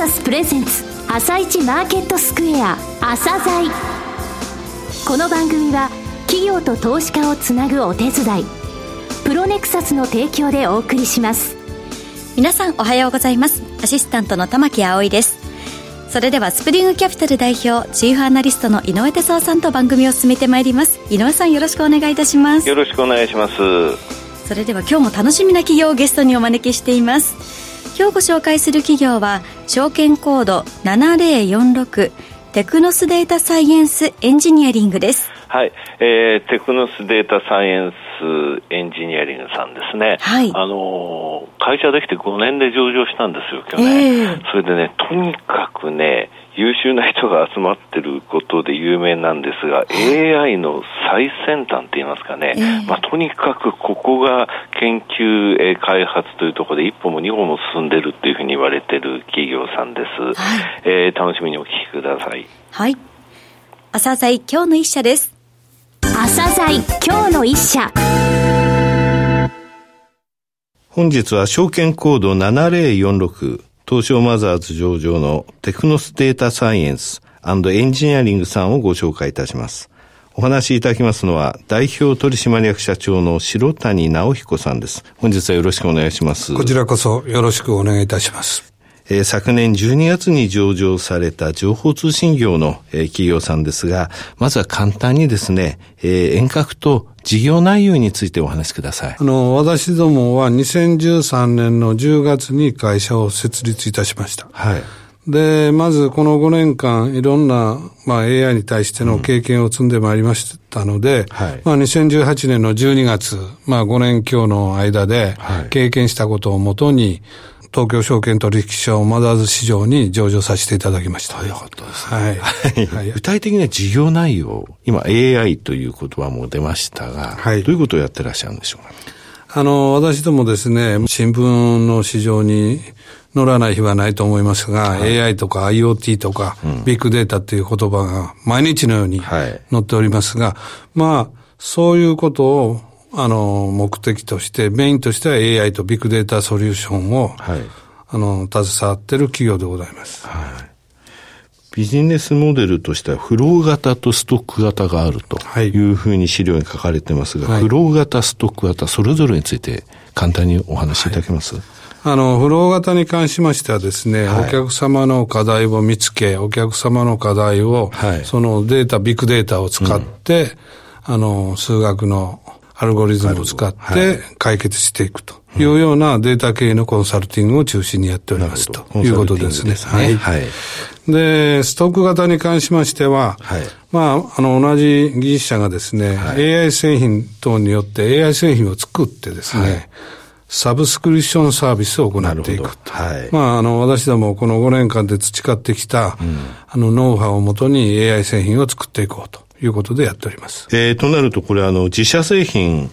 サスプレゼンツ朝一マーケットスクエア朝財。この番組は企業と投資家をつなぐお手伝い、プロネクサスの提供でお送りします。皆さんおはようございます。アシスタントの玉木葵です。それではスプリングキャピタル代表チーフアナリストの井上哲夫さんと番組を進めてまいります。井上さん、よろしくお願いいたします。よろしくお願いします。それでは今日も楽しみな企業をゲストにお招きしています。今日ご紹介する企業は証券コード7046テクノスデータサイエンスエンジニアリングです。はい、テクノスデータサイエンスエンジニアリングさんですね。はい、会社できて5年で上場したんですよ、去年。それでね、とにかくね、優秀な人が集まってることで有名なんですが、AI の最先端って言いますかね、とにかくここが研究、開発というところで一歩も二歩も進んでるっていうふうに言われてる企業さんです。はい、楽しみにお聞きください。はい、朝財今日の一社です。朝財今日の一社、本日は証券コード7046東証マザーズ上場のテクノスデータサイエンス&エンジニアリングさんをご紹介いたします。お話しいただきますのは代表取締役社長の白谷直彦さんです。本日はよろしくお願いします。こちらこそよろしくお願いいたします。昨年12月に上場された情報通信業の、企業さんですが、まずは簡単にですね、遠隔と事業内容についてお話しください。私どもは2013年の10月に会社を設立いたしました。はい。で、まずこの5年間いろんな、AI に対しての経験を積んでまいりましたので、はい、2018年の12月、5年強の間で経験したことをもとに、はい、東京証券取引所マザーズ市場に上場させていただきました。よかったですね。はい。はい、具体的な事業内容、今 AI という言葉も出ましたが、はい、どういうことをやってらっしゃるんでしょうか。私どもですね、新聞の市場に乗らない日はないと思いますが、はい、AI とか IoT とか、ビッグデータっていう言葉が毎日のように載っておりますが、はい、そういうことを目的として、メインとしては AI とビッグデータソリューションを、はい、携わっている企業でございます。はい。ビジネスモデルとしては、フロー型とストック型があるというふうに資料に書かれてますが、はい、フロー型、ストック型、それぞれについて簡単にお話しいただけます？はい、フロー型に関しましてはですね、はい、お客様の課題を見つけ、お客様の課題を、はい、そのデータ、ビッグデータを使って、数学のアルゴリズムを使って解決していくというようなデータ系のコンサルティングを中心にやっておりますということですね。はい。はい。で、ストック型に関しましては、はい、同じ技術者がですね、はい、AI 製品等によって AI 製品を作ってですね、はい、サブスクリプションサービスを行っていくと。はい。私どもこの5年間で培ってきた、ノウハウをもとに AI 製品を作っていこうと。いうことでやっております。となるとこれ自社製品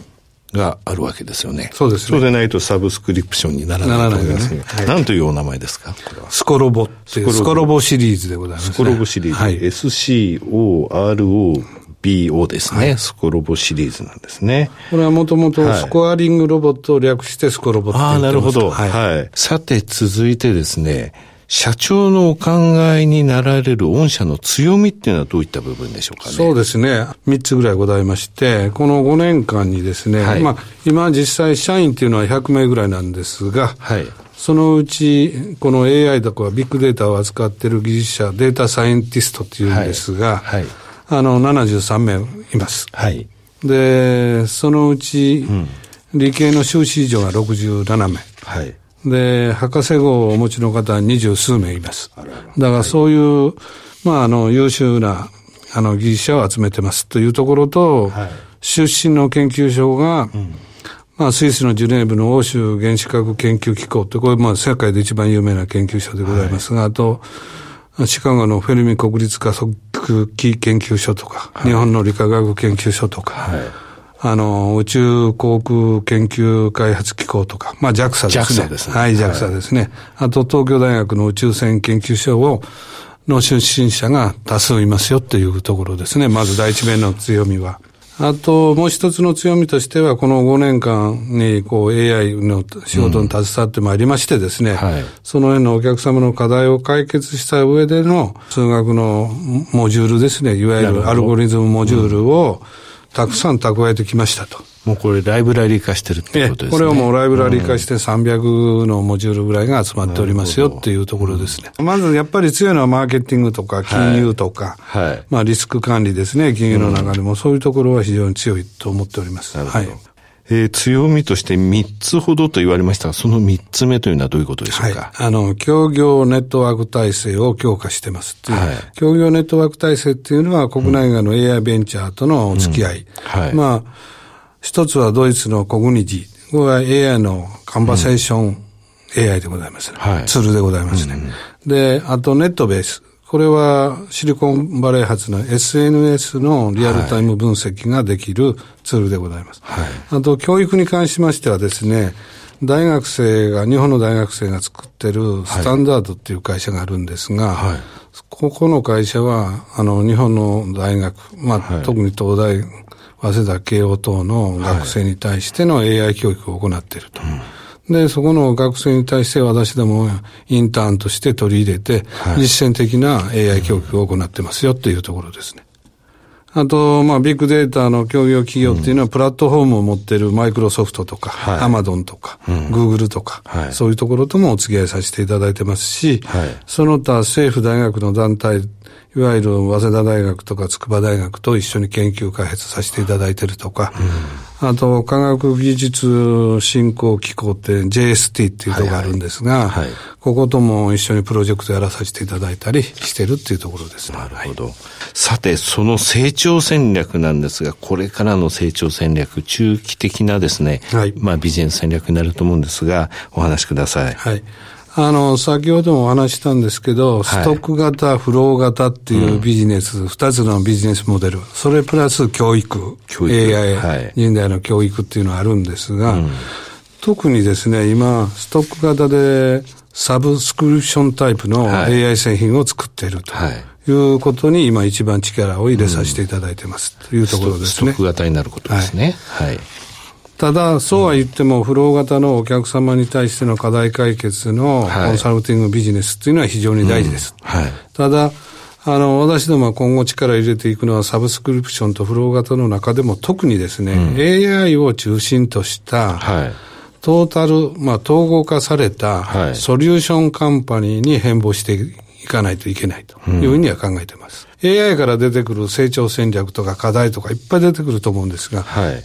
があるわけですよね。そうですね。そうでないとサブスクリプションにならないと思いますね。はい、なんというお名前ですか？これはスコロボっていうスコロボシリーズでございますね。スコロボシリーズ。はい、SCOROBO ですね、はい。スコロボシリーズなんですね。これはもともとスコアリングロボットを略してスコロボって言ってます。ああ、なるほど。はい。はい、さて続いてですね、社長のお考えになられる御社の強みっていうのはどういった部分でしょうかね。そうですね。3つぐらいございまして、この5年間にですね、はい、今実際社員っていうのは100名ぐらいなんですが、はい、そのうち、この AI とかビッグデータを扱っている技術者、データサイエンティストっていうんですが、はいはい、73名います。はい、で、そのうち、理系の修士以上が67名。はいで、博士号をお持ちの方は20数名います。だからそういう、はい、優秀な、技術者を集めてますというところと、はい、出身の研究所が、スイスのジュネーブの欧州原子核研究機構って、これ世界で一番有名な研究所でございますが、はい、あと、シカゴのフェルミ国立加速器研究所とか、はい、日本の理化学研究所とか、はい宇宙航空研究開発機構とか、JAXA ですね。JAXA ですね。はい、JAXA ですね。あと、東京大学の宇宙船研究所の出身者が多数いますよっていうところですね。まず第一面の強みは。あともう一つの強みとしてはこの5年間にこう AI の仕事に携わってまいりましてですね、うんはい、その辺のお客様の課題を解決した上での数学のモジュールですね、いわゆるアルゴリズムモジュールをたくさん蓄えてきましたと、うん、もうこれライブラリー化してるってことですね。これをもうライブラリー化して300のモジュールぐらいが集まっておりますよっていうところですね。まずやっぱり強いのはマーケティングとか金融とか、はいはい、まあリスク管理ですね。金融の中でもそういうところは非常に強いと思っております。はい。強みとして3つほどと言われましたが、その3つ目というのはどういうことでしょうか。はい、協業ネットワーク体制を強化してますっていう、はい。協業ネットワーク体制っていうのは国内外の AI ベンチャーとのお付き合い。うんはい、まあ一つはドイツのコグニティ、これは AI のカンバセーション AI でございますね、はい、ツールでございますね、うん、であとネットベース、これはシリコンバレー発の SNS のリアルタイム分析ができるツールでございます、はい、あと教育に関しましてはですね、大学生が日本の大学生が作ってるスタンダードっていう会社があるんですが、はいはい、ここの会社は日本の大学、まあはい、特に東大早稲田慶応等の学生に対しての AI 教育を行っていると、はいうん、でそこの学生に対して私どもインターンとして取り入れて、はい、実践的な AI 教育を行ってますよっていうところですね。あとまあビッグデータの協業企業っていうのはプラットフォームを持っているマイクロソフトとか、はい、アマゾンとか、うん、グーグルとか、はい、そういうところともお付き合いさせていただいてますし、はい、その他政府大学の団体、いわゆる早稲田大学とか筑波大学と一緒に研究開発させていただいてるとか、うん、あと科学技術振興機構って JST っていうところがあるんですが、はいはい、こことも一緒にプロジェクトやらさせていただいたりしてるっていうところですね。なるほど、はい、さてその成長戦略なんですが、これからの成長戦略、中期的なですね、はい、まあビジネス戦略になると思うんですが、お話しください。はい、先ほどもお話したんですけど、ストック型、フロー型っていうビジネス、二つのビジネスモデル、それプラス教育 AI、はい、人材の教育っていうのはあるんですが、うん、特にですね、今、ストック型でサブスクリプションタイプの AI 製品を作っていると。はいはいいうことに今一番力を入れさせていただいてます、うん、というところですね。ストック型になることですね。はい。はい、ただそうは言っても、フロー型のお客様に対しての課題解決のコンサルティングビジネスというのは非常に大事です。はいうんはい、ただ私どもは今後力を入れていくのはサブスクリプションとフロー型の中でも特にですね、うん、AI を中心とした、はいトータル、まあ、統合化されたソリューションカンパニーに変貌していかないといけないというふうには考えています、うん。AI から出てくる成長戦略とか課題とかいっぱい出てくると思うんですが、はい、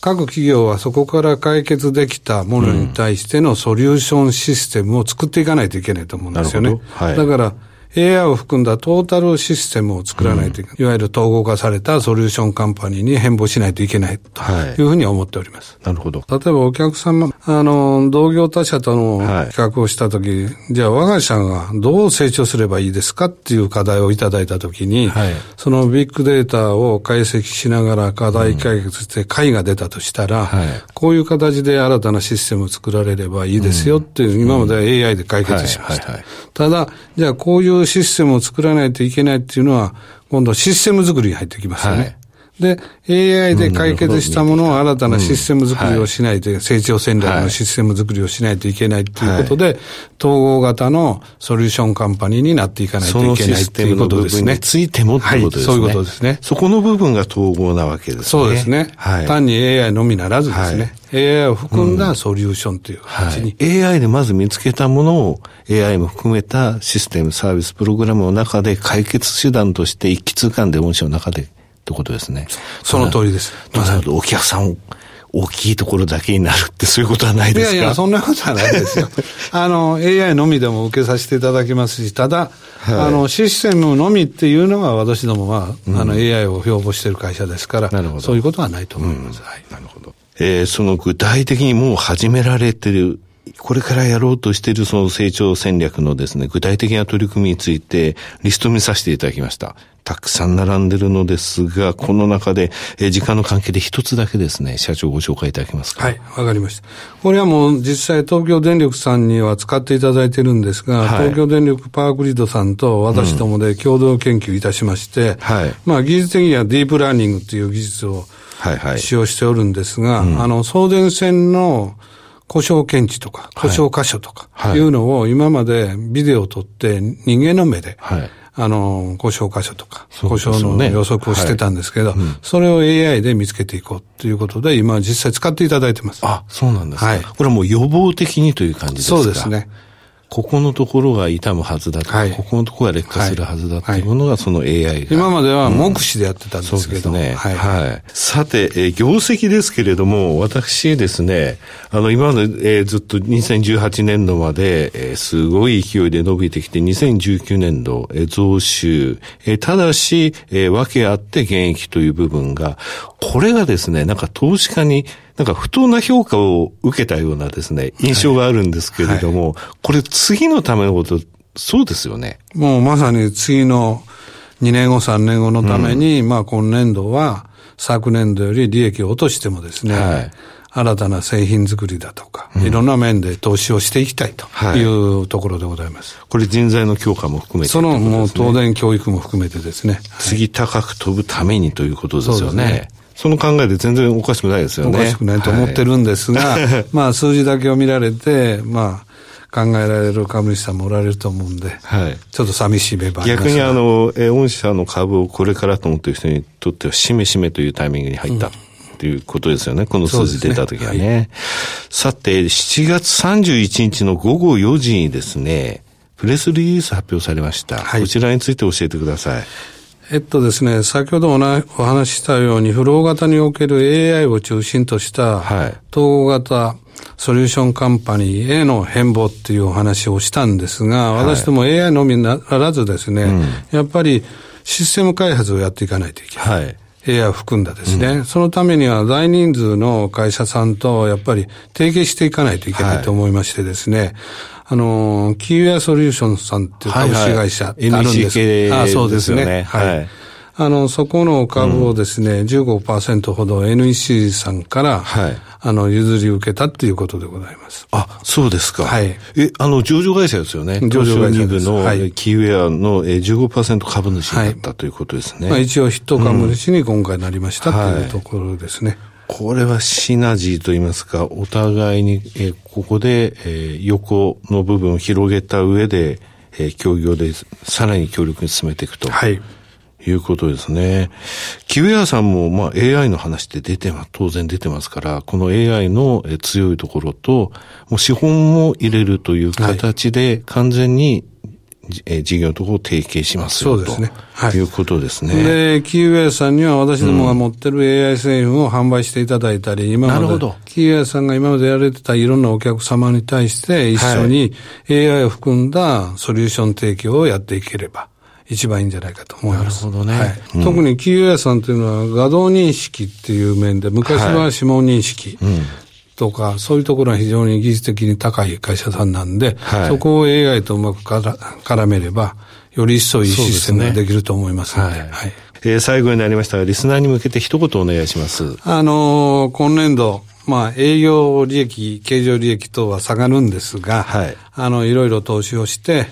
各企業はそこから解決できたものに対してのソリューションシステムを作っていかないといけないと思うんですよね。はい、だからAI を含んだトータルシステムを作らないといけない、うん、いわゆる統合化されたソリューションカンパニーに変貌しないといけないというふうに思っております。はい、なるほど。例えばお客様、同業他社との企画をしたとき、はい、じゃあ我が社がどう成長すればいいですかっていう課題をいただいたときに、はい、そのビッグデータを解析しながら課題解決して解が出たとしたら、うんはい、こういう形で新たなシステムを作られればいいですよっていう、うん、今までは AI で解決しました。うんはいはいはい、ただ、じゃあこういうシステムを作らないといけないっていうのは、今度システム作りに入ってきますよね、はい。で、AI で解決したものを新たなシステム作りをしないと、うんはい、成長戦略のシステム作りをしないといけないということで、はい、統合型のソリューションカンパニーになっていかないといけないということですね。そのシステムについてもということですね。はい、そういうことですね。そこの部分が統合なわけですね。そうですね。はい、単に AI のみならずですね。はいAI を含んだソリューションという形に、うんはい、AI でまず見つけたものを AI も含めたシステムサービスプログラムの中で解決手段として一気通貫で御社の中でってことですね。その通りです。まさにお客さん大きいところだけになるってそういうことはないですか？いやいやそんなことはないですよ。AI のみでも受けさせていただきますし、ただ、はい、システムのみっていうのは私どもは、うん、AI を標榜している会社ですから、なるほどそういうことはないと思います。うんはい、なるほど。その具体的にもう始められている、これからやろうとしているその成長戦略のですね、具体的な取り組みについてリスト見させていただきました。たくさん並んでるのですが、この中で、時間の関係で一つだけですね、社長ご紹介いただけますか。はい、わかりました。これはもう実際東京電力さんには使っていただいてるんですが、はい、東京電力パワーグリッドさんと私どもで共同研究いたしまして、うんはい、まあ技術的にはディープラーニングという技術を使用しておるんですが、はいはい、送電線の故障検知とか故障箇所とかいうのを今までビデオを撮って人間の目で、はい、故障箇所とか、ね、故障の予測をしてたんですけど、はいうん、それを AI で見つけていこうということで今実際使っていただいてます。あ、そうなんですか、はい、これはもう予防的にという感じですか。そうですね。ここのところが痛むはずだとか、はい、ここのところが劣化するはずだというものがその AI が、はい、今までは目視でやってたんですけど、そうですね、はいはい、さて、業績ですけれども、私ですね、今まで、ずっと2018年度まで、すごい勢いで伸びてきて2019年度、増収、ただし、訳あって減益という部分が、これがですね、なんか投資家になんか不当な評価を受けたようなですね、印象があるんですけれども、はいはい、これ次のためのこと、そうですよね。もうまさに次の2年後、3年後のために、うん、まあ今年度は昨年度より利益を落としてもですね、はい、新たな製品作りだとか、うん、いろんな面で投資をしていきたいというところでございます。はい、これ人材の強化も含めて、そのもう東電教育も含めてですね、はい、次高く飛ぶためにということですよね。その考えで全然おかしくないですよね。おかしくないと思ってるんですが、はい、まあ数字だけを見られて、まあ考えられる株主さんもおられると思うんで、はい、ちょっと寂しいメンバー。逆に御社の株をこれからと思っている人にとってはしめしめというタイミングに入った。うんということですよね。この数字出たときはね。はい、さて、7月31日の午後4時にですね、プレスリリース発表されました。はい、こちらについて教えてください。ですね、先ほどお話ししたように、フロー型における AI を中心とした、統合型ソリューションカンパニーへの変貌っていうお話をしたんですが、私ども AI のみならずですね、うん、やっぱりシステム開発をやっていかないといけない。はい、AI を含んだですね、うん、そのためには大人数の会社さんとやっぱり提携していかないといけないと思いましてですね、はい、キーウェアソリューションさんっていう株式会社あるんです。はいはい、あ、そうですね。はい。はい、そこの株をですね、うん、15% ほど NEC さんから、はい、譲り受けたっていうことでございます。あ、そうですか。はい。上場会社ですよね。上場会社です。東証2部の、はい、キーウェアの 15% 株主になった、はい、ということですね。まあ、一応筆頭株主に今回なりました、うん、というところですね。はい、これはシナジーといいますか、お互いに、ここで、横の部分を広げた上で、協業でさらに強力に進めていくと、はい、いうことですね。キウェアさんも、まあ、AI の話って当然出てますから、この AI の強いところと、もう資本も入れるという形で完全に、事業のところを提携しますよ、そうですね、ということですね。で、キーウェイさんには私どもが持ってる AI 製品を販売していただいたり、今までキーウェイさんが今までやられてたいろんなお客様に対して一緒に AI を含んだソリューション提供をやっていければ一番いいんじゃないかと思います。なるほどね。はい、うん、特にキーウェイさんというのは画像認識っていう面で昔は指紋認識、はい、うんとかそういうところは非常に技術的に高い会社さんなんで、はい、そこを AI とうまく絡めればより一層いいシステムができると思いますので、はいはい、最後になりましたがリスナーに向けて一言お願いします。今年度まあ営業利益経常利益等は下がるんですが、はい、いろいろ投資をして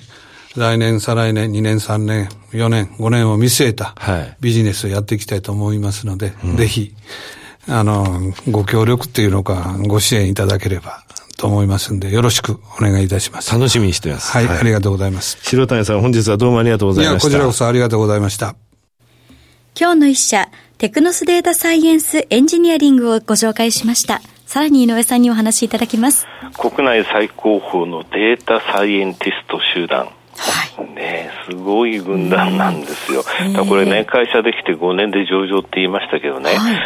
来年再来年2年3年4年5年を見据えたビジネスをやっていきたいと思いますので、はい、うん、ぜひご協力っていうのか、ご支援いただければと思いますんで、よろしくお願いいたします。楽しみにしています。はい、はい、ありがとうございます。白谷さん、本日はどうもありがとうございました。いや、こちらこそありがとうございました。今日の一社、テクノスデータサイエンスエンジニアリングをご紹介しました。さらに井上さんにお話しいただきます。国内最高峰のデータサイエンティスト集団。はい、ね、すごい軍団なんですよ。だこれね、会社できて5年で上場って言いましたけどね、はい、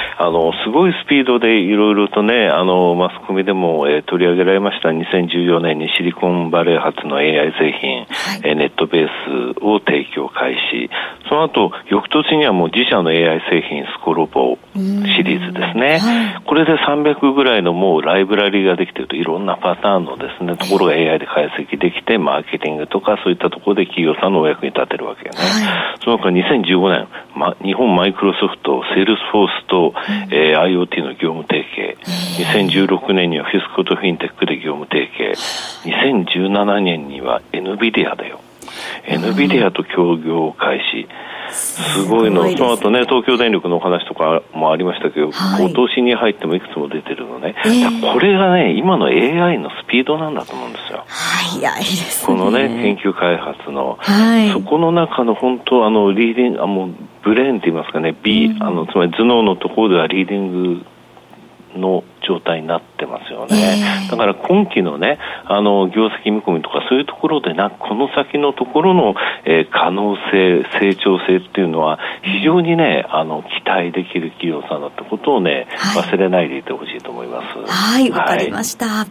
すごいスピードでいろいろとね、マスコミでも、取り上げられました2014年にシリコンバレー発の AI 製品、はい、ネットベースを提供開始。その後翌年にはもう自社の AI 製品スコロボシリーズですね、はい、これで300ぐらいのもうライブラリができているといろんなパターンのですねところが AI で解析できてマーケティングとかそういったところで企業さんのお役に立てるわけよね、はい、その他2015年、日本マイクロソフトセールスフォースと、うん、IoT の業務提携、2016年にはフィスコとフィンテックで業務提携、2017年には NVIDIA だよ、NVIDIA と協業を開始、すごいの。その後ね、東京電力のお話とかもありましたけど、今年に入ってもいくつも出てるのね。これがね、今の AI のスピードなんだと思うんですよ。早いですね。このね、研究開発の、そこの中の本当リーディング、もうブレーンって言いますかね、つまり頭脳のところではリーディングの状態になってますよね。だから今期のね、業績見込みとかそういうところでな、この先のところの、可能性、成長性っていうのは非常にね、期待できる企業さんだってことをね、忘れないでいてほしいと思います。はい、わかりました。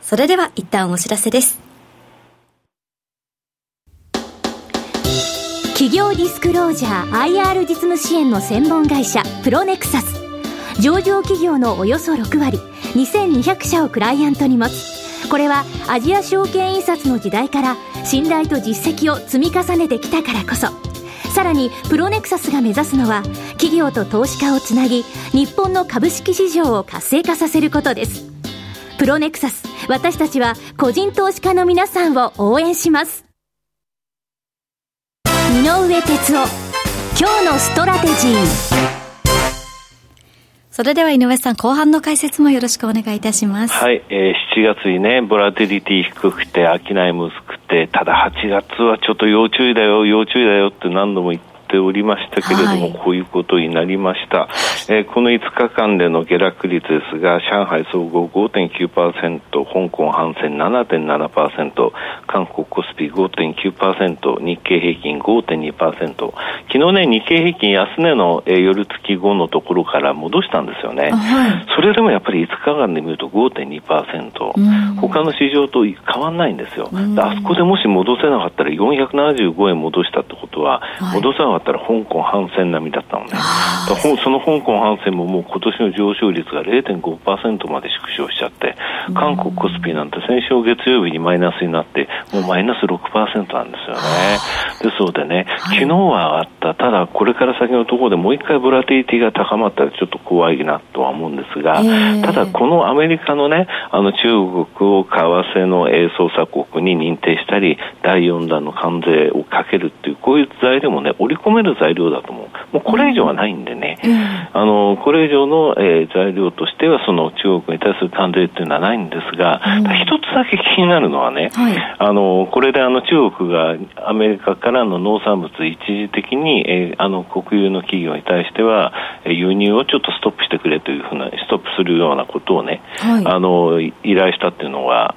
それでは一旦お知らせです。企業ディスクロージャー IR 実務支援の専門会社プロネクサス。上場企業のおよそ6割、2200社をクライアントに持つ。これはアジア証券印刷の時代から信頼と実績を積み重ねてきたからこそ。さらにプロネクサスが目指すのは、企業と投資家をつなぎ、日本の株式市場を活性化させることです。プロネクサス、私たちは個人投資家の皆さんを応援します。井上哲夫、今日のストラテジー。それでは井上さん、後半の解説もよろしくお願いいたします。はい、7月にね、ボラティリティ低くて、商いも薄くて、ただ8月はちょっと要注意だよって何度も言っておりましたけれども、こういうことになりました。この5日間での下落率ですが、上海総合 5.9%、 香港反戦 7.7%、 韓国コスピ 5.9%、 日経平均 5.2%。 昨日ね、日経平均安値の夜月後のところから戻したんですよね。それでもやっぱり5日間で見ると 5.2%、他の市場と変わんないんですよ。あそこでもし戻せなかったら475円戻したってことは、戻せなかったら香港反戦並みだったのね。その香港反戦ももう今年の上昇率が 0.5% まで縮小しちゃって、韓国コスピなんて先週月曜日にマイナスになって、もうマイナス 6% なんですよね。ですのでね、昨日は上がった、ただこれから先のところでもう一回ボラティリティが高まったらちょっと怖いなとは思うんですが、ただこのアメリカのね、中国を為替の捜査国に認定したり、第4弾の関税をかけるっていう、こういう材料もね、織り込める材料だと思う。もうこれ以上はないんでね、これ以上の、材料としてはその中国に対する関税っていうのはないんですが、一つだけ気になるのはね、これで中国がアメリカからの農産物一時的に、国有の企業に対しては輸入をちょっとストップしてくれというふうな、ストップするようなことをね、依頼したっていうのは、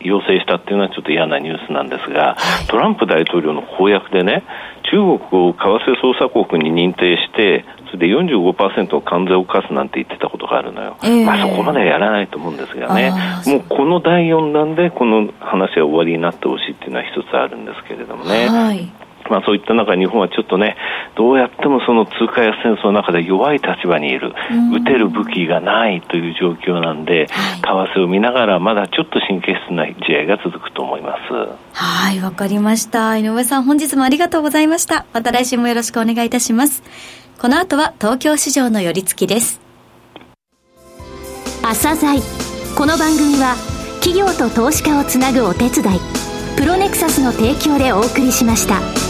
要請したっていうのはちょっと嫌なニュースなんですが、トランプ大統領の公約でね、中国を為替捜査国に認定して、それで 45% の関税を課すなんて言ってたことがあるのよ。そこまでやらないと思うんですがね、もうこの第4弾でこの話は終わりになってほしいっていうのは一つあるんですけれどもね。そういった中、日本はちょっとね、どうやってもその通貨安戦争の中で弱い立場にいる、撃てる武器がないという状況なんで、為替を見ながらまだちょっと神経質な試合が続くと思います。はい、わかりました。井上さん、本日もありがとうございました。また来週もよろしくお願いいたします。この後は東京市場の寄り付きです。朝鮮、この番組は企業と投資家をつなぐお手伝い、プロネクサスの提供でお送りしました。